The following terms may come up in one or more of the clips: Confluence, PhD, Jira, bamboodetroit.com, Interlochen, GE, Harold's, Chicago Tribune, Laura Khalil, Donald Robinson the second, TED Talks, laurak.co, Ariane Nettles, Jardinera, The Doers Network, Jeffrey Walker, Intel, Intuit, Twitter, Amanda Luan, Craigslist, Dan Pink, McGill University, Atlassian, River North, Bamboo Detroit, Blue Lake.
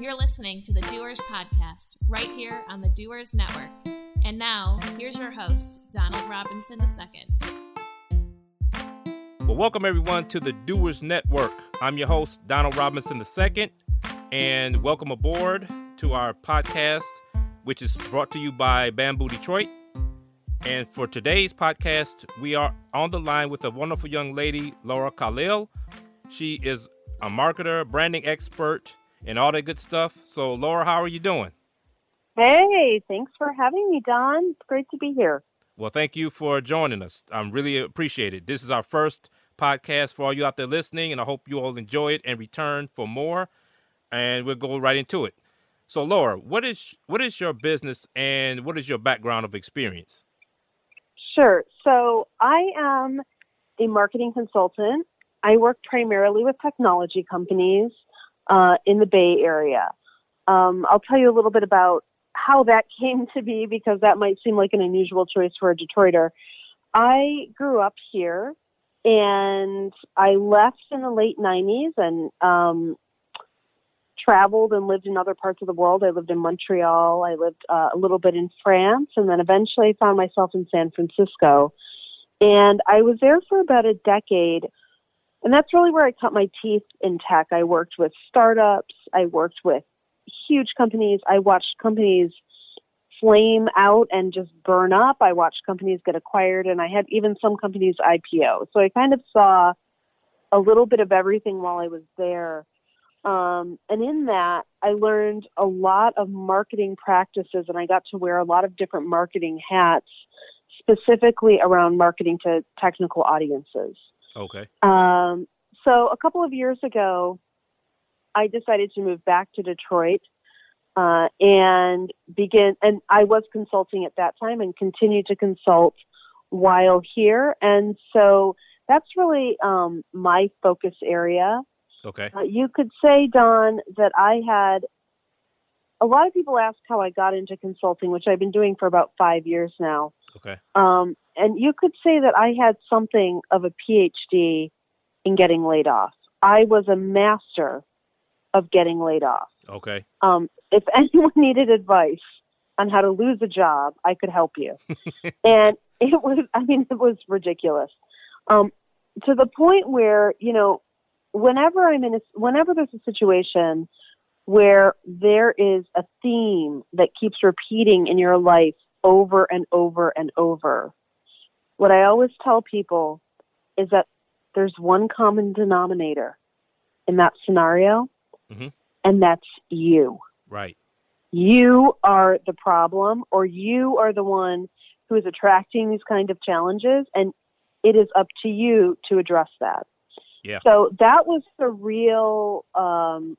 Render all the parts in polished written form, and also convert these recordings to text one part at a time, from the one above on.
You're listening to The Doers Podcast, right here on The Doers Network. And now, here's your host, Donald Robinson the second. Well, welcome everyone to The Doers Network. I'm your host, Donald Robinson the second, and welcome aboard to our podcast, which is brought to you by Bamboo Detroit. And for today's podcast, we are on the line with a wonderful young lady, Laura Khalil. She is a marketer, branding expert, and all that good stuff. So, Laura, how are you doing? Hey, thanks for having me, Don. It's great to be here. Well, thank you for joining us. I'm really appreciate it. This is our first podcast for all you out there listening, and I hope you all enjoy it and return for more. And we'll go right into it. So, Laura, what is your business and what is your background of experience? Sure. So I am a marketing consultant. I work primarily with technology companies in the Bay Area. I'll tell you a little bit about how that came to be, because that might seem like an unusual choice for a Detroiter. I grew up here, and I left in the late 90s and traveled and lived in other parts of the world. I lived in Montreal. I lived a little bit in France, and then eventually found myself in San Francisco. And I was there for about a decade. And that's really where I cut my teeth in tech. I worked with startups. I worked with huge companies. I watched companies flame out and just burn up. I watched companies get acquired, and I had even some companies IPO. So I kind of saw a little bit of everything while I was there. And in that, I learned a lot of marketing practices, and I got to wear a lot of different marketing hats, specifically around marketing to technical audiences. Okay. So a couple of years ago, I decided to move back to Detroit and I was consulting at that time and continued to consult while here. And so that's really my focus area. Okay. You could say, Don, that I had a lot of people ask how I got into consulting, which I've been doing for about 5 years now. Okay. And you could say that I had something of a PhD in getting laid off. I was a master of getting laid off. Okay. If anyone needed advice on how to lose a job, I could help you. And it was ridiculous. To the point where, you know, whenever there's a situation where there is a theme that keeps repeating in your life over and over and over, what I always tell people is that there's one common denominator in that scenario, mm-hmm. and that's you. Right. You are the problem, or you are the one who is attracting these kind of challenges, and it is up to you to address that. Yeah. So that was the real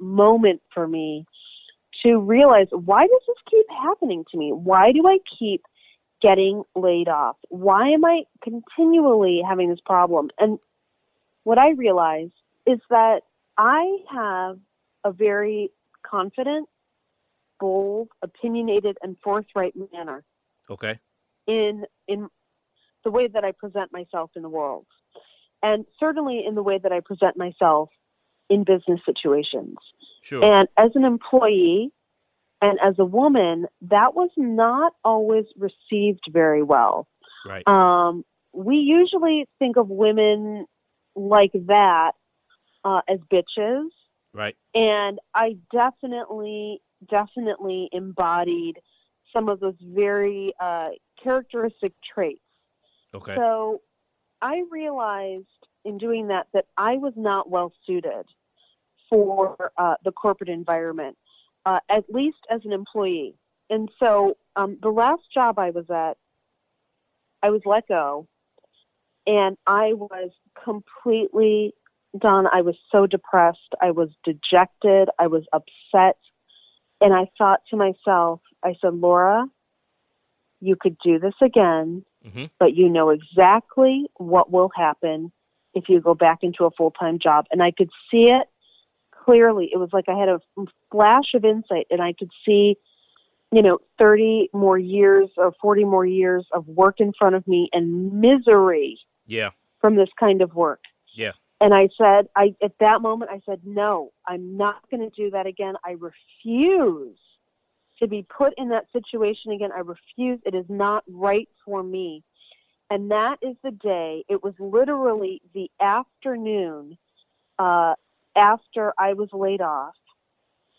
moment for me to realize, why does this keep happening to me? Why do I keep getting laid off? Why am I continually having this problem? And what I realized is that I have a very confident, bold, opinionated, and forthright manner. Okay. In the way that I present myself in the world. And certainly in the way that I present myself in business situations. Sure. And as an employee and as a woman, that was not always received very well. Right. We usually think of women like that as bitches. Right. And I definitely embodied some of those very characteristic traits. Okay. So I realized in doing that I was not well suited for the corporate environment, at least as an employee. And so the last job I was at, I was let go, and I was completely done. I was so depressed. I was dejected. I was upset. And I thought to myself, I said, Laura, you could do this again. Mm-hmm. But you know exactly what will happen if you go back into a full-time job. And I could see it clearly. It was like I had a flash of insight, and I could see, you know, 30 more years or 40 more years of work in front of me and misery from this kind of work. Yeah. And I said, at that moment, I said, no, I'm not going to do that again. I refuse to be put in that situation again. I refuse. It is not right for me. And that is the day. It was literally the afternoon after I was laid off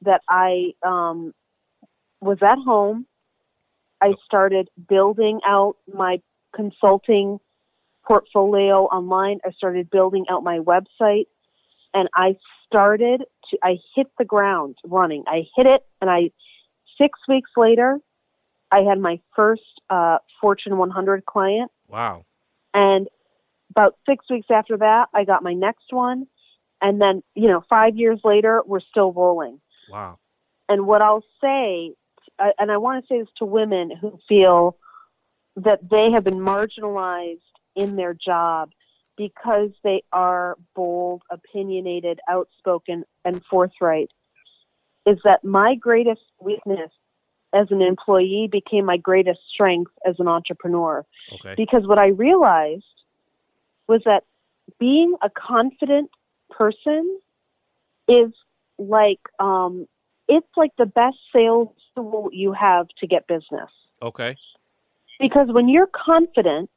that I was at home. I started building out my consulting portfolio online. I started building out my website, and I hit the ground running. I hit it, and 6 weeks later, I had my first Fortune 100 client. Wow. And about 6 weeks after that, I got my next one. And then, 5 years later, we're still rolling. Wow. And what I'll say, and I want to say this to women who feel that they have been marginalized in their job because they are bold, opinionated, outspoken, and forthright, is that my greatest weakness as an employee became my greatest strength as an entrepreneur. Okay. Because what I realized was that being a confident person is like, it's like the best sales tool you have to get business. Okay. Because when you're confident,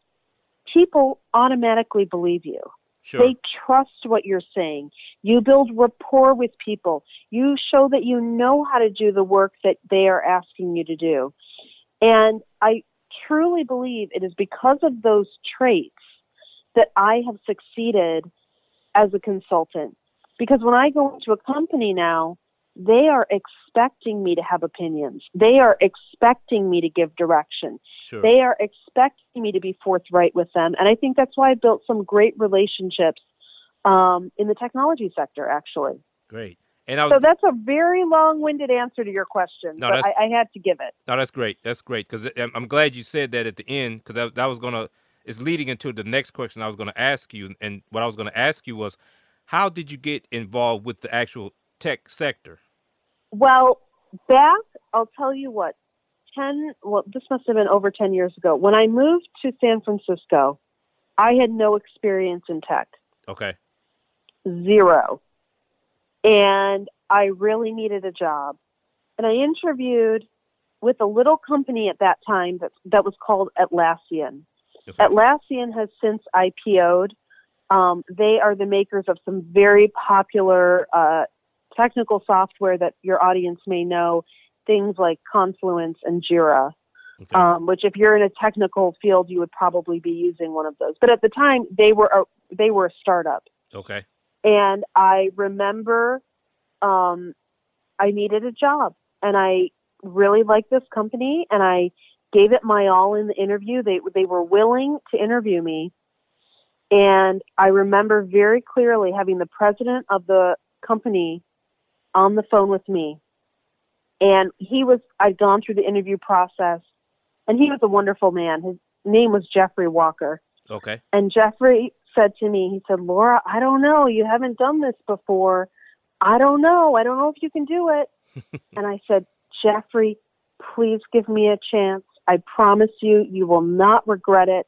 people automatically believe you. Sure. They trust what you're saying. You build rapport with people. You show that you know how to do the work that they are asking you to do. And I truly believe it is because of those traits that I have succeeded as a consultant. Because when I go into a company now, they are expecting me to have opinions. They are expecting me to give direction. Sure. They are expecting me to be forthright with them. And I think that's why I built some great relationships in the technology sector, actually. Great. And so that's a very long-winded answer to your question, but I had to give it. No, that's great. That's great, because I'm glad you said that at the end, because that was going to – it's leading into the next question I was going to ask you. And what I was going to ask you was, how did you get involved with the actual tech sector? Well, I'll tell you what, this must have been over 10 years ago. When I moved to San Francisco, I had no experience in tech. Okay. Zero. And I really needed a job. And I interviewed with a little company at that time that was called Atlassian. Okay. Atlassian has since IPO'd. They are the makers of some very popular technical software that your audience may know, things like Confluence and Jira, okay. Which if you're in a technical field, you would probably be using one of those. But at the time, they were a startup. Okay. And I remember I needed a job, and I really liked this company, and I gave it my all in the interview. They were willing to interview me, and I remember very clearly having the president of the company on the phone with me. And I'd gone through the interview process, and he was a wonderful man. His name was Jeffrey Walker. Okay. And Jeffrey said to me, he said, "Laura, I don't know. You haven't done this before. I don't know. I don't know if you can do it." And I said, "Jeffrey, please give me a chance. I promise you, you will not regret it.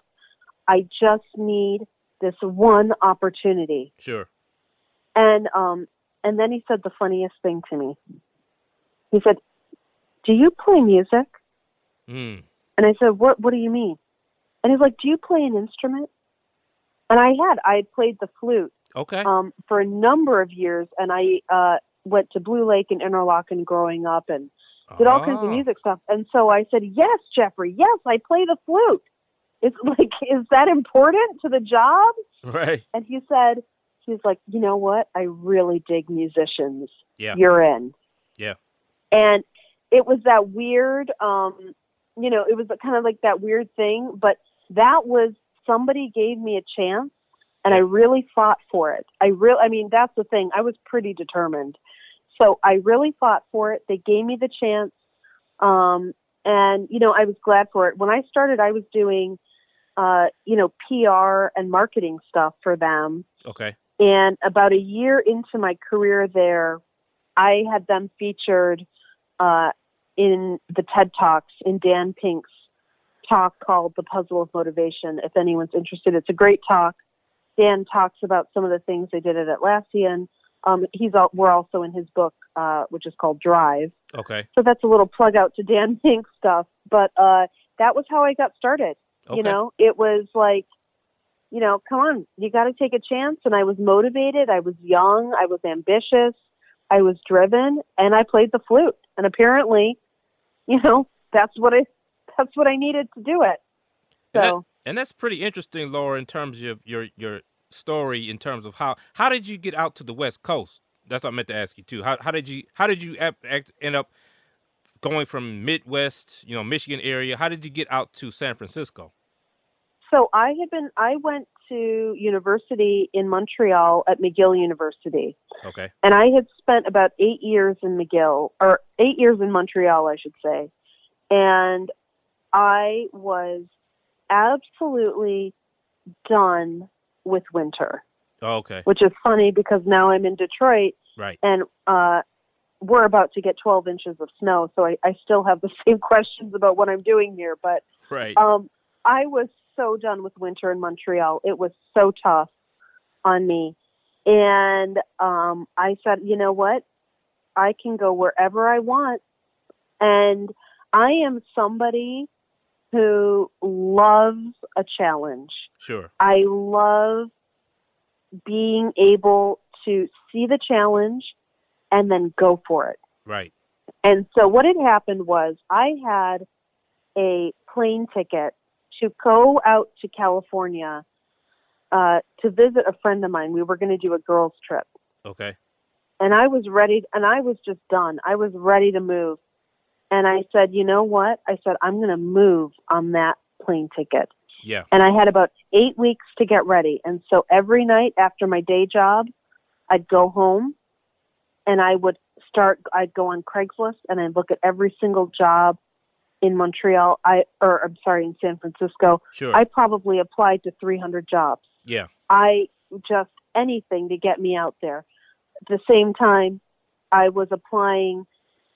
I just need this one opportunity." Sure. And then he said the funniest thing to me. He said, "Do you play music?" Mm. And I said, What do you mean?" And he's like, "Do you play an instrument?" And I had played the flute. Okay. For a number of years, and I went to Blue Lake and Interlochen growing up and did all kinds of music stuff. And so I said, "Yes, Jeffrey, yes, I play the flute. Is that important to the job?" Right. And he said, he's like, "You know what? I really dig musicians." Yeah. "You're in." Yeah. And it was that weird, it was kind of like that weird thing, but that was, somebody gave me a chance, and I really fought for it. That's the thing. I was pretty determined. So I really fought for it. They gave me the chance. I was glad for it. When I started, I was doing, PR and marketing stuff for them. Okay. And about a year into my career there, I had them featured in the TED Talks, in Dan Pink's talk called The Puzzle of Motivation, if anyone's interested. It's a great talk. Dan talks about some of the things they did at Atlassian. We're also in his book, which is called Drive. Okay. So that's a little plug out to Dan Pink stuff. But that was how I got started. Okay. You know, it was like, you know, come on, you got to take a chance. And I was motivated. I was young. I was ambitious. I was driven, and I played the flute. And apparently, you know, that's what I needed to do it. So. And that's pretty interesting, Laura, in terms of your story, in terms of how did you get out to the West Coast? That's what I meant to ask you too. How did you end up going from Midwest, you know, Michigan area? How did you get out to San Francisco? So I went to university in Montreal at McGill University. Okay. And I had spent about 8 years in McGill, or 8 years in Montreal, I should say. And I was absolutely done with winter. Oh, okay. Which is funny because now I'm in Detroit. Right. And we're about to get 12 inches of snow. So I still have the same questions about what I'm doing here. But right. I was so done with winter in Montreal. It was so tough on me. And I said, you know what? I can go wherever I want. And I am somebody who loves a challenge. Sure. I love being able to see the challenge and then go for it. Right. And so what had happened was I had a plane ticket to go out to California to visit a friend of mine. We were going to do a girls' trip. Okay. And I was ready, and I was just done. I was ready to move. And I said, you know what? I said, I'm going to move on that plane ticket. Yeah. And I had about 8 weeks to get ready. And so every night after my day job, I'd go home, and I'd go on Craigslist, and I'd look at every single job in Montreal, in San Francisco. Sure. I probably applied to 300 jobs. Yeah. Anything to get me out there. At the same time, I was applying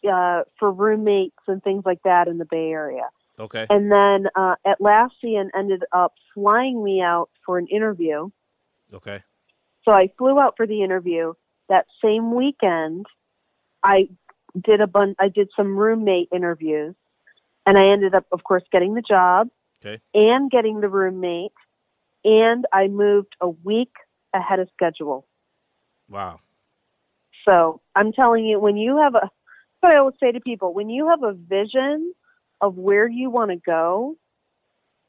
for roommates and things like that in the Bay Area. Okay. And then Atlassian ended up flying me out for an interview. Okay. So I flew out for the interview. That same weekend, I did I did some roommate interviews. And I ended up, of course, getting the job. Okay. And getting the roommate. And I moved a week ahead of schedule. Wow. So I'm telling you, what I always say to people, when you have a vision of where you want to go,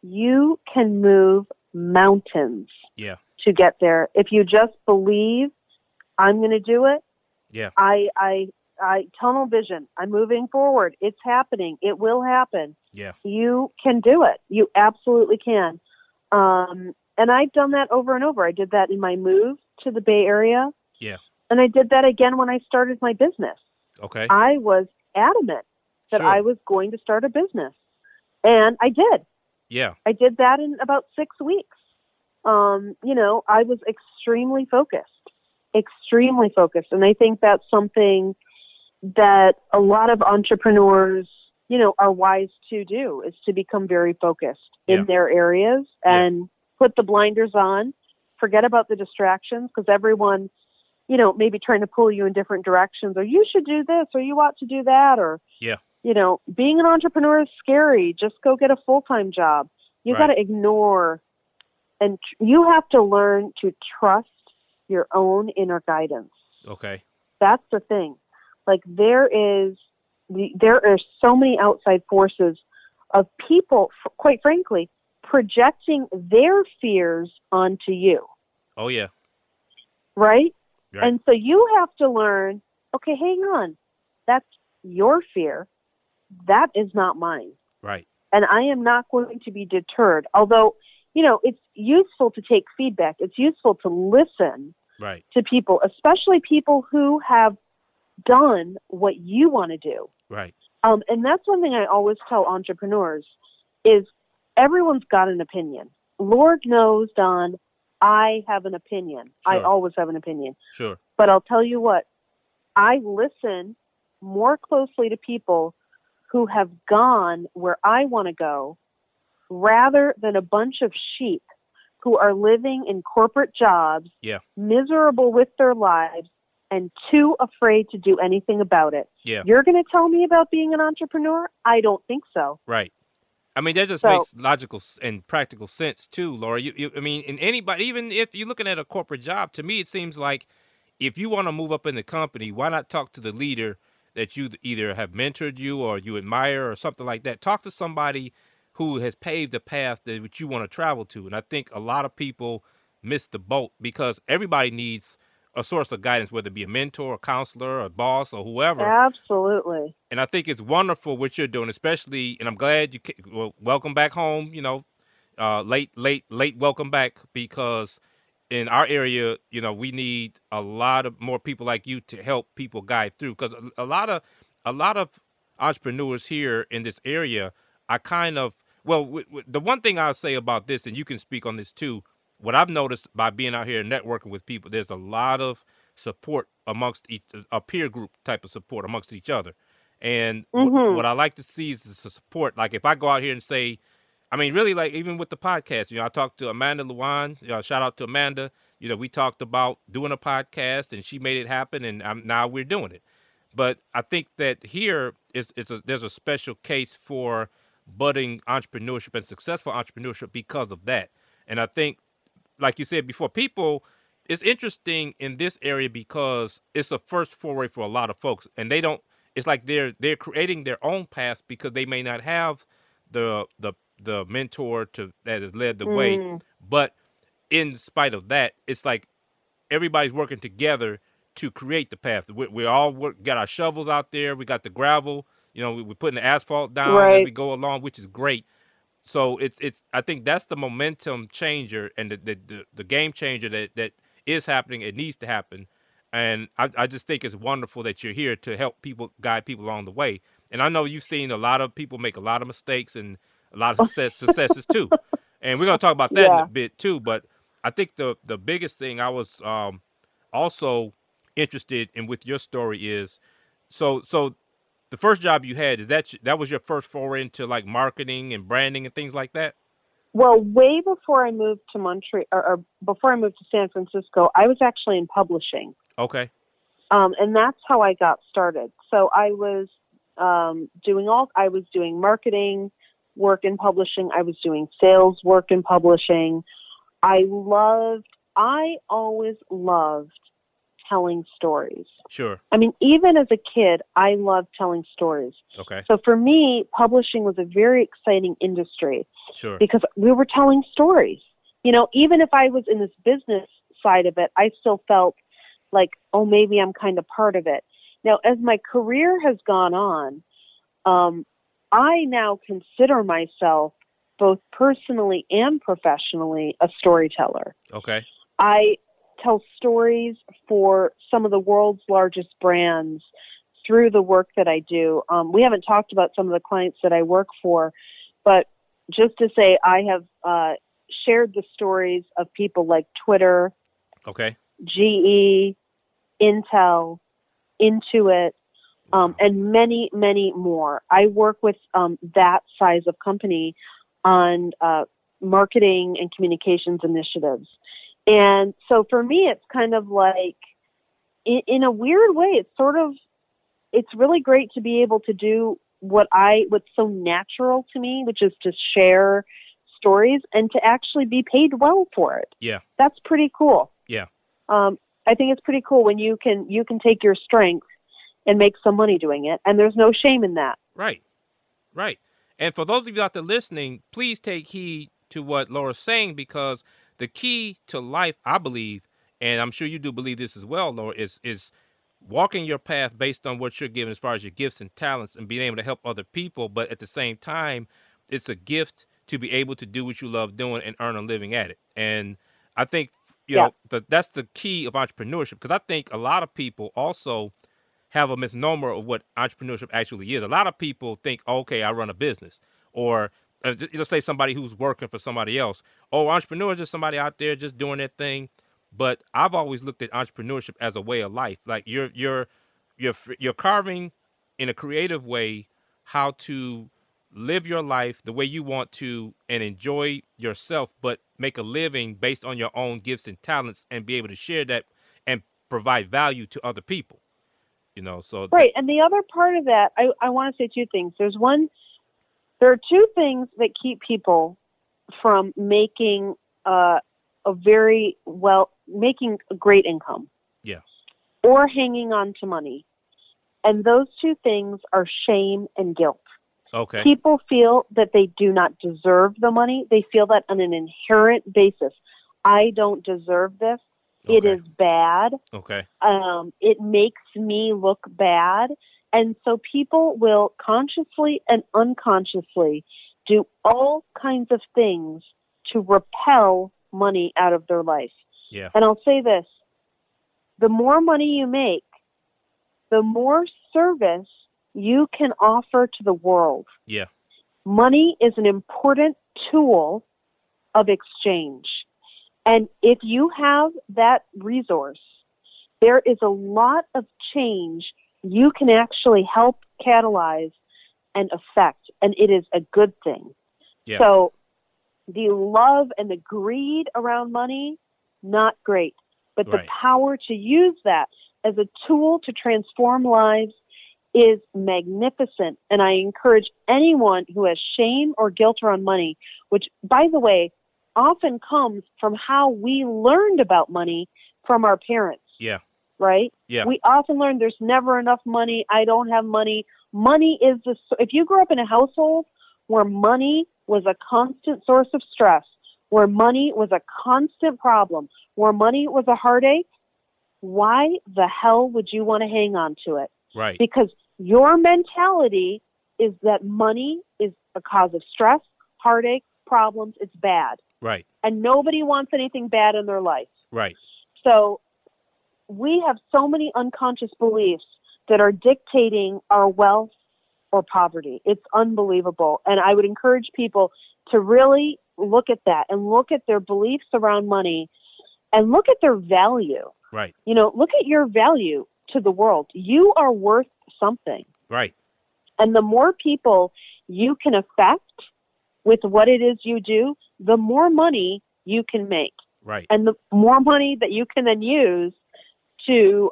you can move mountains. Yeah. To get there. If you just believe, I'm going to do it. Yeah. I tunnel vision. I'm moving forward. It's happening. It will happen. Yeah. You can do it. You absolutely can. And I've done that over and over. I did that in my move to the Bay Area. Yeah. And I did that again when I started my business. Okay. I was adamant that sure. I was going to start a business. And I did. Yeah. I did that in about 6 weeks. You know, I was extremely focused. And I think that's something that a lot of entrepreneurs, you know, are wise to do, is to become very focused in yeah. their areas and yeah. put the blinders on, forget about the distractions, because everyone, you know, maybe trying to pull you in different directions, or you should do this, or you ought to do that, or, yeah. you know, being an entrepreneur is scary. Just go get a full-time job. You right. got to ignore, and you have to learn to trust your own inner guidance. Okay. That's the thing. Like there are so many outside forces of people, quite frankly, projecting their fears onto you. Oh, yeah. Right? And so you have to learn, okay, hang on. That's your fear. That is not mine. Right. And I am not going to be deterred. Although, you know, it's useful to take feedback. It's useful to listen right. to people, especially people who have done what you want to do. Right. And that's one thing I always tell entrepreneurs is everyone's got an opinion. Lord knows, Don, I have an opinion. Sure. I always have an opinion. Sure. But I'll tell you what, I listen more closely to people who have gone where I want to go rather than a bunch of sheep who are living in corporate jobs, miserable with their lives, and too afraid to do anything about it. Yeah. You're going to tell me about being an entrepreneur? I don't think so. Right. I mean, that just makes logical and practical sense, too, Laura. I mean, and anybody, even if you're looking at a corporate job, to me, it seems like if you want to move up in the company, why not talk to the leader that you either have mentored you or you admire or something like that? Talk to somebody who has paved the path that you want to travel to. And I think a lot of people miss the boat because everybody needs a source of guidance, whether it be a mentor, a counselor, a boss, or whoever. Absolutely. And I think it's wonderful what you're doing, especially, and I'm glad you welcome back home, you know, late welcome back, because in our area, you know, we need a lot of more people like you to help people guide through. Because a lot of entrepreneurs here in this area, I kind of, the one thing I'll say about this, and you can speak on this too, what I've noticed by being out here networking with people, there's a lot of support amongst a peer group type of support amongst each other. And what I like to see is the support. Like if I go out here and say, I mean, really, like even with the podcast, you know, I talked to Amanda Luan, you know, shout out to Amanda. You know, we talked about doing a podcast and she made it happen and now we're doing it. But I think that here there's a special case for budding entrepreneurship and successful entrepreneurship because of that. And I think, like you said before, people, it's interesting in this area because it's a first foray for a lot of folks, and they don't. It's like they're creating their own path because they may not have the mentor that has led the way. But in spite of that, it's like everybody's working together to create the path. We all got our shovels out there. We got the gravel. You know, we're putting the asphalt down as we go along, which is great. So it's. I think that's the momentum changer and the game changer that is happening. It needs to happen, and I just think it's wonderful that you're here to help people, guide people along the way. And I know you've seen a lot of people make a lot of mistakes and a lot of successes too. And we're gonna talk about that in a bit too. But I think the biggest thing I was also interested in with your story is so. The first job you had, that was your first foray into like marketing and branding and things like that? Well, way before I moved to Montreal, or before I moved to San Francisco, I was actually in publishing. Okay. And that's how I got started. So I was I was doing marketing work in publishing. I was doing sales work in publishing. I always loved telling stories. Sure. I mean, even as a kid, I loved telling stories. Okay. So for me, publishing was a very exciting industry. Sure. Because we were telling stories. You know, even if I was in this business side of it, I still felt like, oh, maybe I'm kind of part of it. Now, as my career has gone on, I now consider myself both personally and professionally a storyteller. Okay. I tell stories for some of the world's largest brands through the work that I do. We haven't talked about some of the clients that I work for, but just to say, I have shared the stories of people like Twitter, okay, GE, Intel, Intuit, and many, many more. I work with that size of company on marketing and communications initiatives. And so for me, it's kind of like, in a weird way, it's really great to be able to do what's so natural to me, which is to share stories and to actually be paid well for it. Yeah. That's pretty cool. Yeah. I think it's pretty cool when you can take your strength and make some money doing it. And there's no shame in that. Right. Right. And for those of you out there listening, please take heed to what Laura's saying, because the key to life, I believe, and I'm sure you do believe this as well, Laura, is walking your path based on what you're given as far as your gifts and talents and being able to help other people. But at the same time, it's a gift to be able to do what you love doing and earn a living at it. And I think, you know, that's the key of entrepreneurship, because I think a lot of people also have a misnomer of what entrepreneurship actually is. A lot of people think, okay, I run a business, or let's say somebody who's working for somebody else. Oh, entrepreneurs is somebody out there just doing their thing. But I've always looked at entrepreneurship as a way of life. Like you're carving in a creative way how to live your life the way you want to and enjoy yourself, but make a living based on your own gifts and talents and be able to share that and provide value to other people, you know, so. Right. And the other part of that, I want to say two things. There are two things that keep people from making making a great income. Yeah. Or hanging on to money. And those two things are shame and guilt. Okay. People feel that they do not deserve the money. They feel that on an inherent basis. I don't deserve this. Okay. It is bad. Okay. It makes me look bad. And so people will consciously and unconsciously do all kinds of things to repel money out of their life. Yeah. And I'll say this, the more money you make, the more service you can offer to the world. Yeah. Money is an important tool of exchange. And if you have that resource, there is a lot of change you can actually help catalyze and affect, and it is a good thing. Yeah. So the love and the greed around money, not great, but right. The power to use that as a tool to transform lives is magnificent. And I encourage anyone who has shame or guilt around money, which, by the way, often comes from how we learned about money from our parents. Yeah. Right? Yeah. We often learn there's never enough money. I don't have money. Money is the... If you grew up in a household where money was a constant source of stress, where money was a constant problem, where money was a heartache, why the hell would you want to hang on to it? Right. Because your mentality is that money is a cause of stress, heartache, problems. It's bad. Right. And nobody wants anything bad in their life. Right. So we have so many unconscious beliefs that are dictating our wealth or poverty. It's unbelievable. And I would encourage people to really look at that and look at their beliefs around money and look at their value. Right. You know, look at your value to the world. You are worth something. Right. And the more people you can affect with what it is you do, the more money you can make. Right. And the more money that you can then use to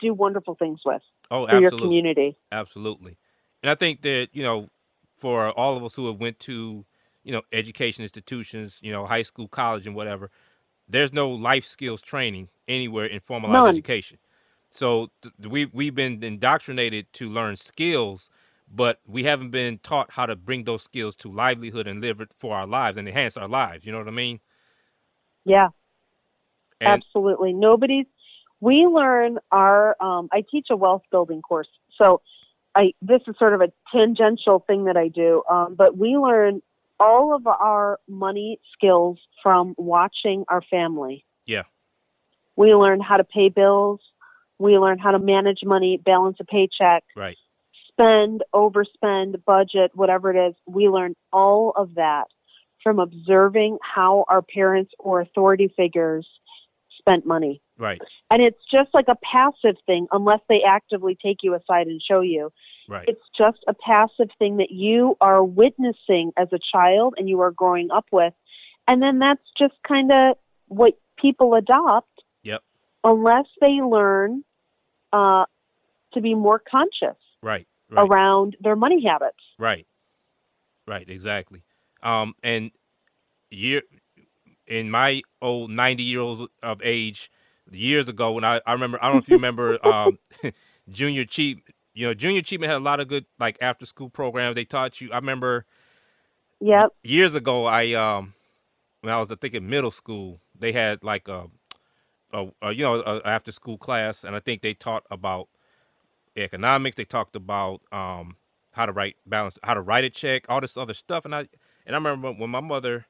do wonderful things with for your community. Absolutely. And I think that, you know, for all of us who have went to, you know, education institutions, you know, high school, college and whatever, there's no life skills training anywhere in formalized education. So we've been indoctrinated to learn skills, but we haven't been taught how to bring those skills to livelihood and live it for our lives and enhance our lives. You know what I mean? Yeah, and absolutely. We learn our, I teach a wealth building course. So this is sort of a tangential thing that I do, but we learn all of our money skills from watching our family. Yeah. We learn how to pay bills. We learn how to manage money, balance a paycheck, right? Spend, overspend, budget, whatever it is. We learn all of that from observing how our parents or authority figures spent money. Right. And it's just like a passive thing, unless they actively take you aside and show you. Right. It's just a passive thing that you are witnessing as a child and you are growing up with. And then that's just kind of what people adopt. Yep. Unless they learn to be more conscious. Right. Right. Around their money habits. Right. Right. Exactly. And in my old 90 years of age, years ago, when I remember, I don't know if you remember, Junior Achievement. You know, Junior Achievement had a lot of good, like, after school programs they taught you. I remember, yep, years ago, I when I was, I think, in middle school, they had like a after school class, and I think they taught about economics. They talked about how to write a check, all this other stuff. And I remember when my mother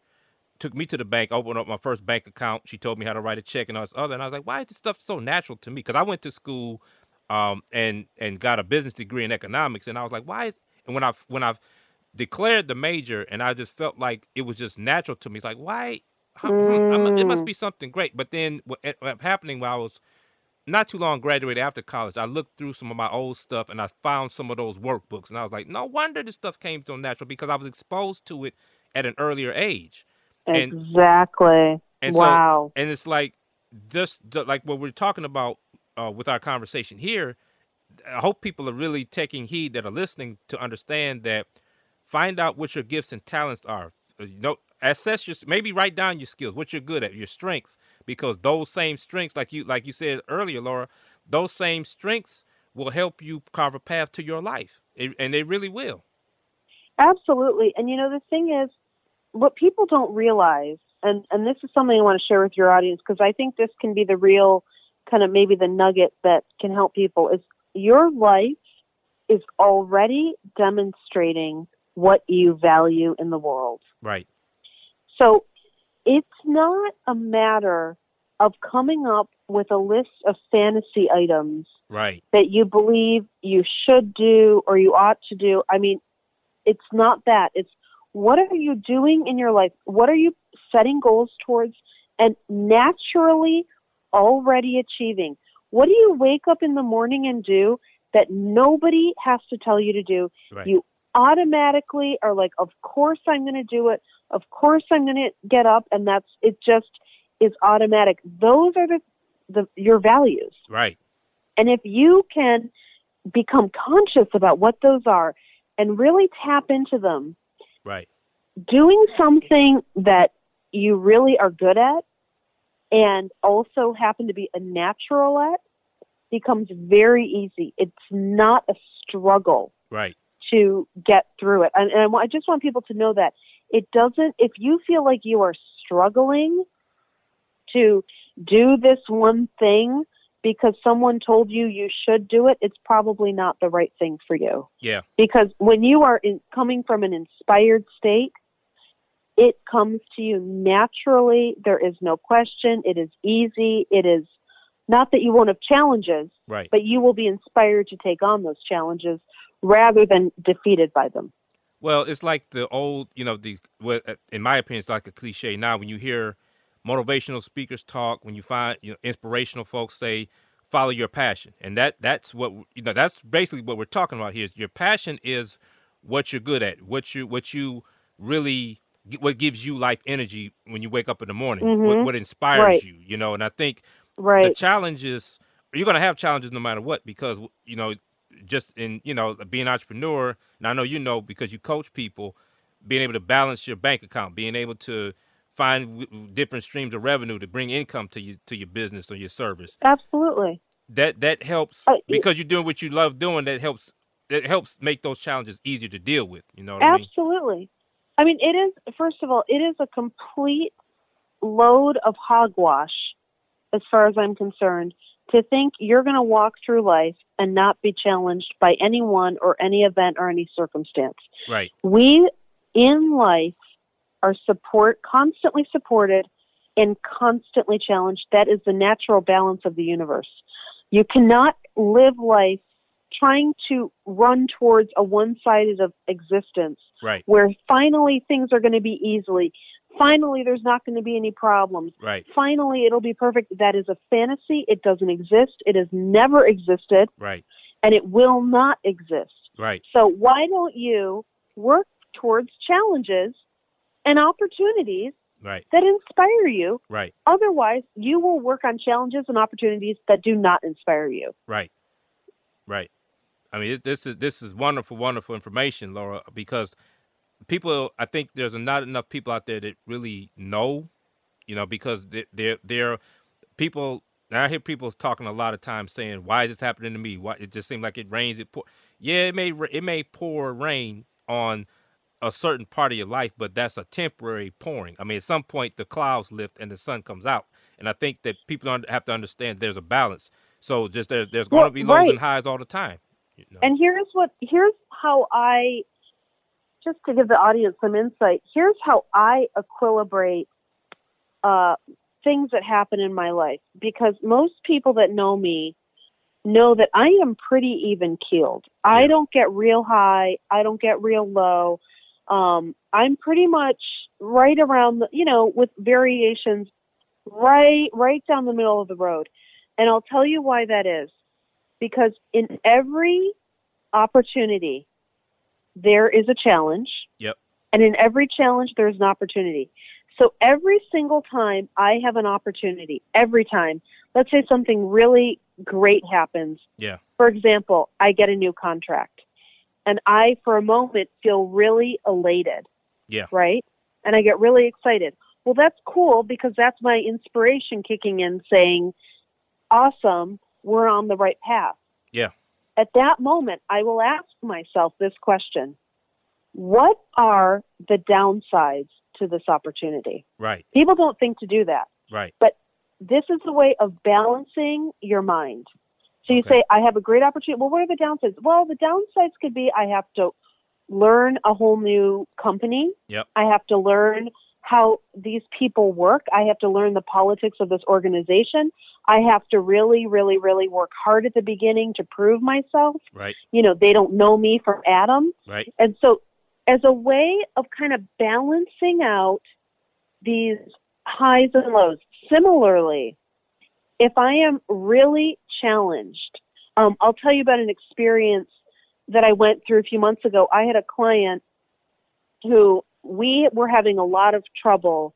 took me to the bank, opened up my first bank account. She told me how to write a check and all this other. And I was like, why is this stuff so natural to me? Because I went to school and got a business degree in economics. And I was like, why? And when I've declared the major, and I just felt like it was just natural to me. It's like, why? It must be something great. But then what ended up happening when I was not too long graduated after college, I looked through some of my old stuff and I found some of those workbooks. And I was like, no wonder this stuff came so natural, because I was exposed to it at an earlier age. Exactly. And wow. So, and it's like this, like what we're talking about with our conversation here. I hope people are really taking heed that are listening to understand that. Find out what your gifts and talents are. You know, assess your, maybe write down your skills, what you're good at, your strengths, because those same strengths, like you said earlier, Laura, those same strengths will help you carve a path to your life, and they really will. Absolutely. And, you know, the thing is, what people don't realize, and this is something I want to share with your audience, because I think this can be the real kind of maybe the nugget that can help people, is your life is already demonstrating what you value in the world. Right. So it's not a matter of coming up with a list of fantasy items, right, that you believe you should do or you ought to do. I mean, it's not that. It's what are you doing in your life? What are you setting goals towards and naturally already achieving? What do you wake up in the morning and do that nobody has to tell you to do? Right. You automatically are like, of course I'm going to do it. Of course I'm going to get up. And that's, it just is automatic. Those are your values. Right. And if you can become conscious about what those are and really tap into them, right, doing something that you really are good at and also happen to be a natural at becomes very easy. It's not a struggle. Right. To get through it. And I just want people to know that it doesn't, if you feel like you are struggling to do this one thing because someone told you you should do it, it's probably not the right thing for you. Yeah. Because when you are coming from an inspired state, it comes to you naturally. There is no question. It is easy. It is not that you won't have challenges, right, but you will be inspired to take on those challenges rather than defeated by them. Well, it's like the old, you know, in my opinion, it's like a cliche now when you hear motivational speakers talk, when you find, you know, inspirational folks say, follow your passion. And that's what, you know, that's basically what we're talking about here is your passion is what you're good at, what gives you life energy when you wake up in the morning, mm-hmm, what inspires, right, you, you know, and I think, right, the challenges, you're going to have challenges no matter what, because, you know, just in, you know, being an entrepreneur, and I know you know because you coach people, being able to balance your bank account, being able to find different streams of revenue to bring income to your business or your service. Absolutely. That helps because you're doing what you love doing. That helps make those challenges easier to deal with. You know what I mean? Absolutely. I mean, it is, first of all, it is a complete load of hogwash as far as I'm concerned, to think you're going to walk through life and not be challenged by anyone or any event or any circumstance. Right. We in life are constantly supported and constantly challenged. That is the natural balance of the universe. You cannot live life trying to run towards a one-sided of existence, right, where finally things are going to be easily. Finally, there's not going to be any problems. Right. Finally, it'll be perfect. That is a fantasy. It doesn't exist. It has never existed. Right. And it will not exist. Right. So why don't you work towards challenges and opportunities, right, that inspire you? Right. Otherwise, you will work on challenges and opportunities that do not inspire you. Right. Right. I mean, this is wonderful, wonderful information, Laura, because people, I think there's not enough people out there that really know, you know, because they're people. Now I hear people talking a lot of times saying, "Why is this happening to me? Why it just seems like it rains, it pours." Yeah, it may pour rain on a certain part of your life, but that's a temporary pouring. I mean, at some point the clouds lift and the sun comes out, and I think that people have to understand there's a balance. So just there's going to be lows, right, and highs all the time. You know? And here's how I. Just to give the audience some insight, here's how I equilibrate things that happen in my life. Because most people that know me know that I am pretty even-keeled. Yeah. I don't get real high. I don't get real low. I'm pretty much right around, with variations right down the middle of the road. And I'll tell you why that is. Because in every opportunity, there is a challenge. Yep. And in every challenge, there's an opportunity. So every single time I have an opportunity, every time, let's say something really great happens. Yeah. For example, I get a new contract and I, for a moment, feel really elated. Yeah. Right? And I get really excited. Well, that's cool because that's my inspiration kicking in saying, awesome, we're on the right path. Yeah. At that moment, I will ask myself this question. What are the downsides to this opportunity? Right. People don't think to do that. Right. But this is the way of balancing your mind. So you say, I have a great opportunity. Well, what are the downsides? Well, the downsides could be I have to learn a whole new company. Yep. I have to learn how these people work. I have to learn the politics of this organization. I have to really, really, really work hard at the beginning to prove myself. Right. You know, they don't know me from Adam. Right. And so as a way of kind of balancing out these highs and lows. Similarly, if I am really challenged, I'll tell you about an experience that I went through a few months ago. I had a client who we were having a lot of trouble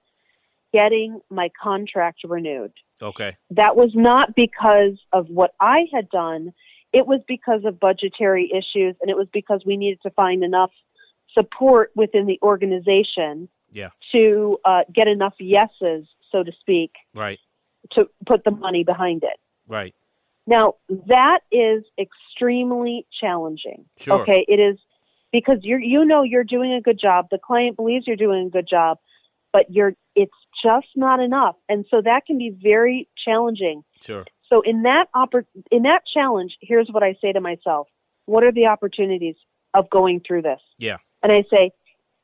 getting my contract renewed. Okay. That was not because of what I had done. It was because of budgetary issues, and it was because we needed to find enough support within the organization to get enough yeses, so to speak, right, to put the money behind it. Right. Now, that is extremely challenging. Sure. Okay, it is because you're doing a good job. The client believes you're doing a good job, but it's just not enough. And so that can be very challenging. Sure. So in that challenge, here's what I say to myself. What are the opportunities of going through this? Yeah. And I say,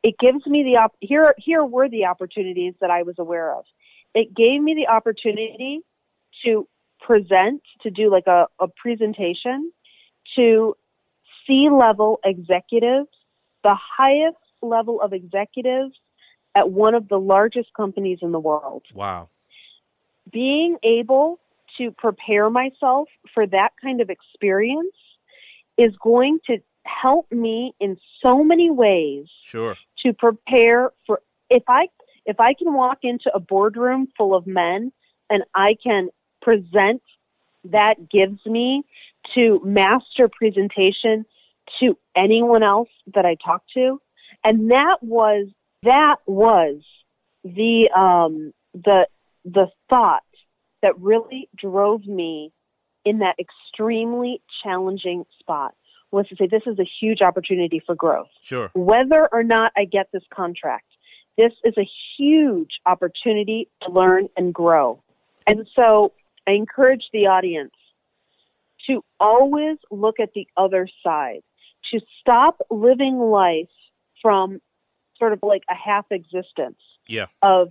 it gives me the here were the opportunities that I was aware of. It gave me the opportunity to present, to do like a presentation to C-level executives, the highest level of executives at one of the largest companies in the world. Wow. Being able to prepare myself for that kind of experience is going to help me in so many ways. Sure. To prepare for, if I can walk into a boardroom full of men and I can present, that gives me to master presentation to anyone else that I talk to. And that was the thought that really drove me in that extremely challenging spot, was to say, this is a huge opportunity for growth. Sure. Whether or not I get this contract, this is a huge opportunity to learn and grow. And so I encourage the audience to always look at the other side, to stop living life from sort of like a half existence of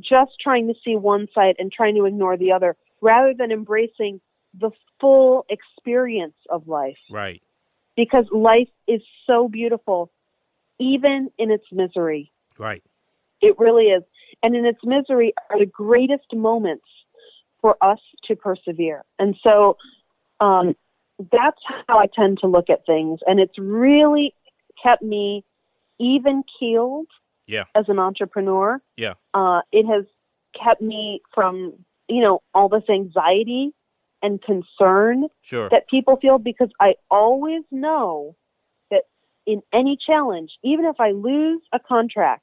just trying to see one side and trying to ignore the other, rather than embracing the full experience of life. Right. Because life is so beautiful, even in its misery. Right. It really is. And in its misery are the greatest moments for us to persevere. And so that's how I tend to look at things. And it's really kept me even-keeled as an entrepreneur. Yeah. It has kept me from, all this anxiety and concern that people feel, because I always know that in any challenge, even if I lose a contract,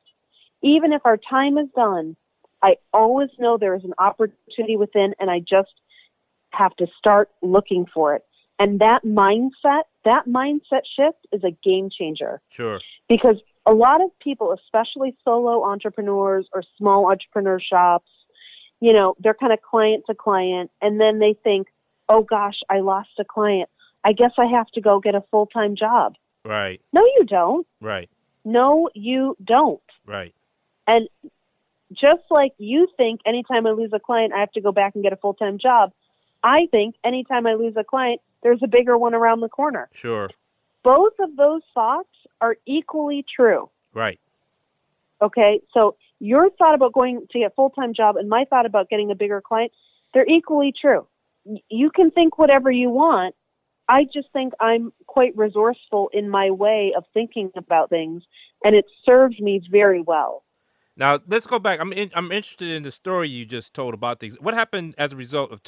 even if our time is done, I always know there is an opportunity within, and I just have to start looking for it. And that mindset shift is a game changer. Sure. Because a lot of people, especially solo entrepreneurs or small entrepreneur shops, they're kind of client to client, and then they think, oh gosh, I lost a client. I guess I have to go get a full-time job. Right. No, you don't. Right. No, you don't. Right. And just like you think anytime I lose a client, I have to go back and get a full-time job, I think anytime I lose a client, there's a bigger one around the corner. Sure. Both of those thoughts are equally true. Right. Okay, so your thought about going to get a full-time job and my thought about getting a bigger client, they're equally true. You can think whatever you want. I just think I'm quite resourceful in my way of thinking about things, and it served me very well. Now, let's go back. I'm interested in the story you just told about these. What happened as a result of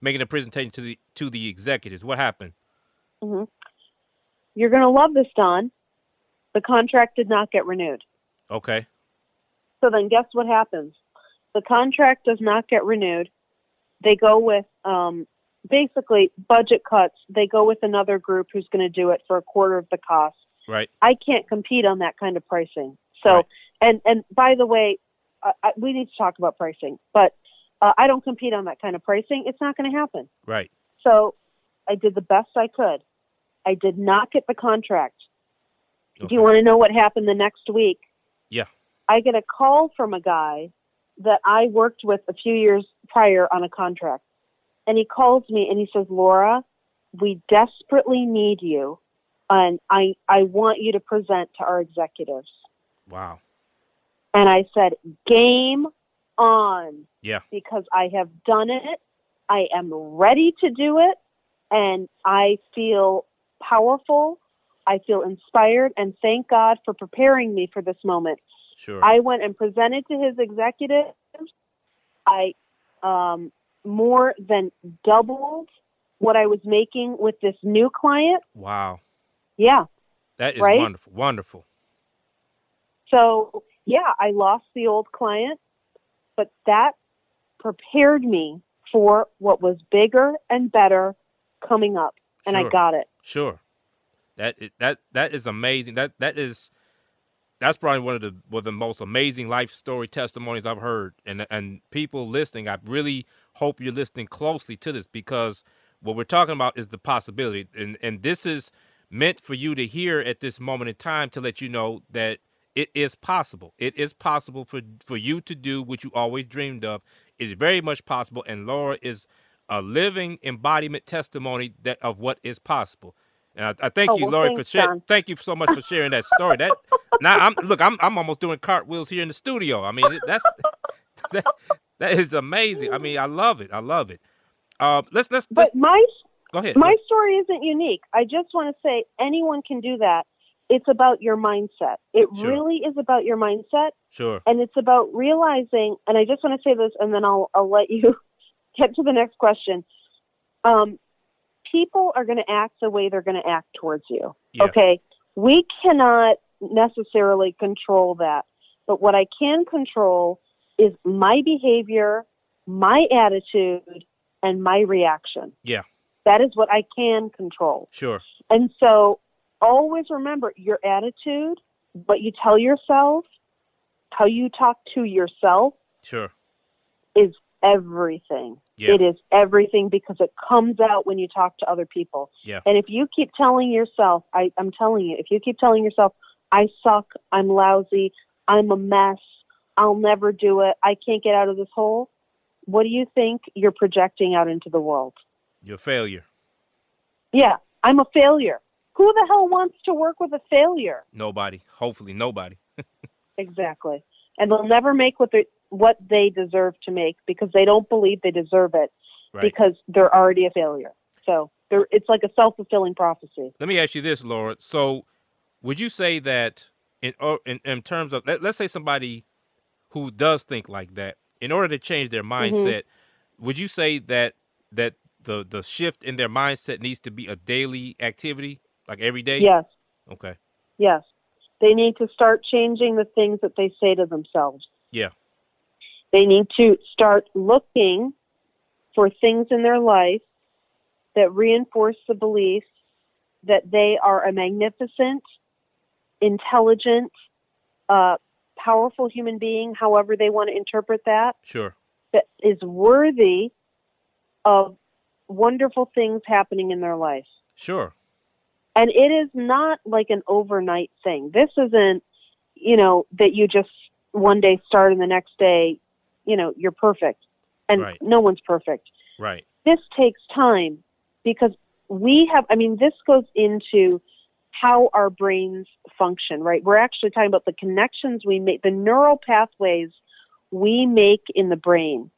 making a presentation to the executives? What happened? Mm-hmm. You're going to love this, Don. The contract did not get renewed. Okay. So then guess what happens? The contract does not get renewed. They go with basically budget cuts. They go with another group who's going to do it for a quarter of the cost. Right. I can't compete on that kind of pricing. So, right. and by the way, we need to talk about pricing, but I don't compete on that kind of pricing. It's not going to happen. Right. So I did the best I could. I did not get the contract. Okay. Do you want to know what happened the next week? Yeah. I get a call from a guy that I worked with a few years prior on a contract. And he calls me and he says, Laura, we desperately need you. And I want you to present to our executives. Wow. And I said, game on. Yeah. Because I have done it. I am ready to do it. And I feel powerful. I feel inspired. And thank God for preparing me for this moment. Sure. I went and presented to his executives. I more than doubled what I was making with this new client. Wow. Yeah. That is right? Wonderful. Wonderful. So, yeah, I lost the old client, but that prepared me for what was bigger and better coming up, and sure. I got it. Sure. That is amazing. That's probably one of the most amazing life story testimonies I've heard. And people listening, I really hope you're listening closely to this, because what we're talking about is the possibility. And this is meant for you to hear at this moment in time to let you know that it is possible. It is possible for you to do what you always dreamed of. It is very much possible. And Laura is a living embodiment testimony of what is possible. And I thank you, Laura, thanks, for sharing. Thank you so much for sharing that story. That now, I'm almost doing cartwheels here in the studio. I mean, that is amazing. I mean, I love it. I love it. Go ahead. My story isn't unique. I just want to say anyone can do that. It's about your mindset. It sure. really is about your mindset. Sure. And it's about realizing, and I just want to say this, and then I'll let you get to the next question. People are going to act the way they're going to act towards you. Yeah. Okay. We cannot necessarily control that. But what I can control is my behavior, my attitude, and my reaction. Yeah. That is what I can control. Sure. And so always remember your attitude, what you tell yourself, how you talk to yourself. Sure. Is everything. Yeah. It is everything, because it comes out when you talk to other people. Yeah. And if you keep telling yourself, I'm telling you, if you keep telling yourself, I suck, I'm lousy, I'm a mess, I'll never do it, I can't get out of this hole, what do you think you're projecting out into the world? You're a failure. Yeah, I'm a failure. Who the hell wants to work with a failure? Nobody. Hopefully nobody. Exactly. And they'll never make what they deserve to make, because they don't believe they deserve it, right. Because they're already a failure. So it's like a self-fulfilling prophecy. Let me ask you this, Laura. So would you say that in terms of, let's say somebody who does think like that, in order to change their mindset, mm-hmm. would you say that the shift in their mindset needs to be a daily activity, like every day? Yes. Okay. Yes. They need to start changing the things that they say to themselves. Yeah. They need to start looking for things in their life that reinforce the belief that they are a magnificent, intelligent, powerful human being, however they want to interpret that. Sure. That is worthy of wonderful things happening in their life. Sure. And it is not like an overnight thing. This isn't, that you just one day start and the next day, you're perfect. And right. No one's perfect. Right. This takes time, because this goes into how our brains function, right? We're actually talking about the connections we make, the neural pathways we make in the brain.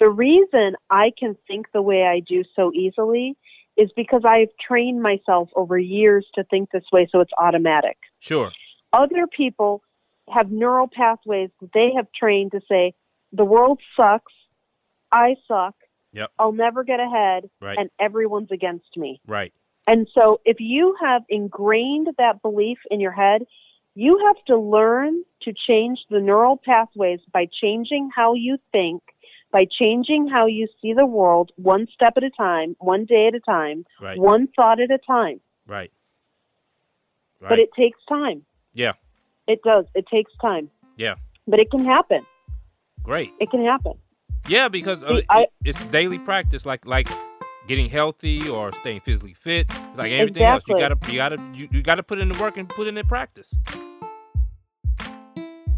The reason I can think the way I do so easily is because I've trained myself over years to think this way, so it's automatic. Sure. Other people have neural pathways that they have trained to say, the world sucks, I suck, yep, I'll never get ahead, right, and everyone's against me. Right. And so if you have ingrained that belief in your head, you have to learn to change the neural pathways by changing how you think, by changing how you see the world, one step at a time, one day at a time, right, one thought at a time. Right. Right. But it takes time. Yeah. It does. It takes time. Yeah. But it can happen. Great. It can happen. Yeah, because it's daily practice, like getting healthy or staying physically fit, like everything exactly else. You gotta put in the work and put in the practice.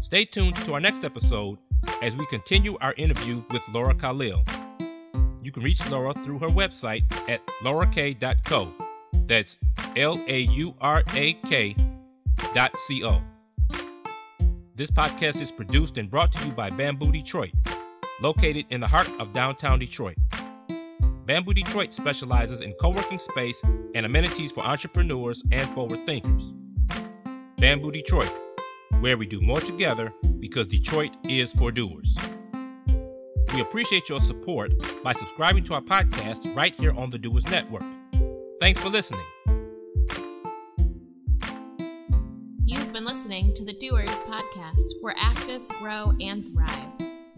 Stay tuned to our next episode as we continue our interview with Laura Khalil. You can reach Laura through her website at laurak.co. That's laurak.co. This podcast is produced and brought to you by Bamboo Detroit, located in the heart of downtown Detroit. Bamboo Detroit specializes in co-working space and amenities for entrepreneurs and forward thinkers. Bamboo Detroit, where we do more together because Detroit is for doers. We appreciate your support by subscribing to our podcast right here on the Doers Network. Thanks for listening. You've been listening to the Doers Podcast, where actives grow and thrive.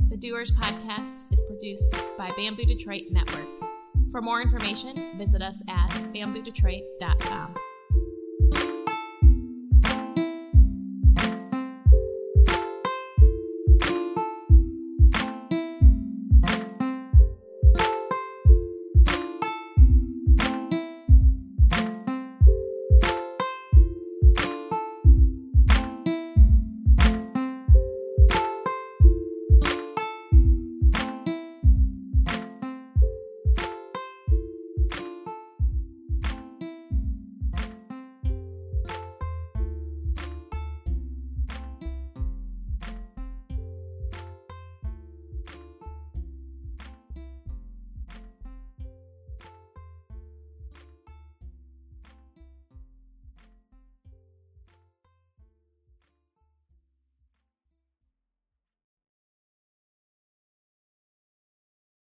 The Doers Podcast is produced by Bamboo Detroit Network. For more information, visit us at bamboodetroit.com.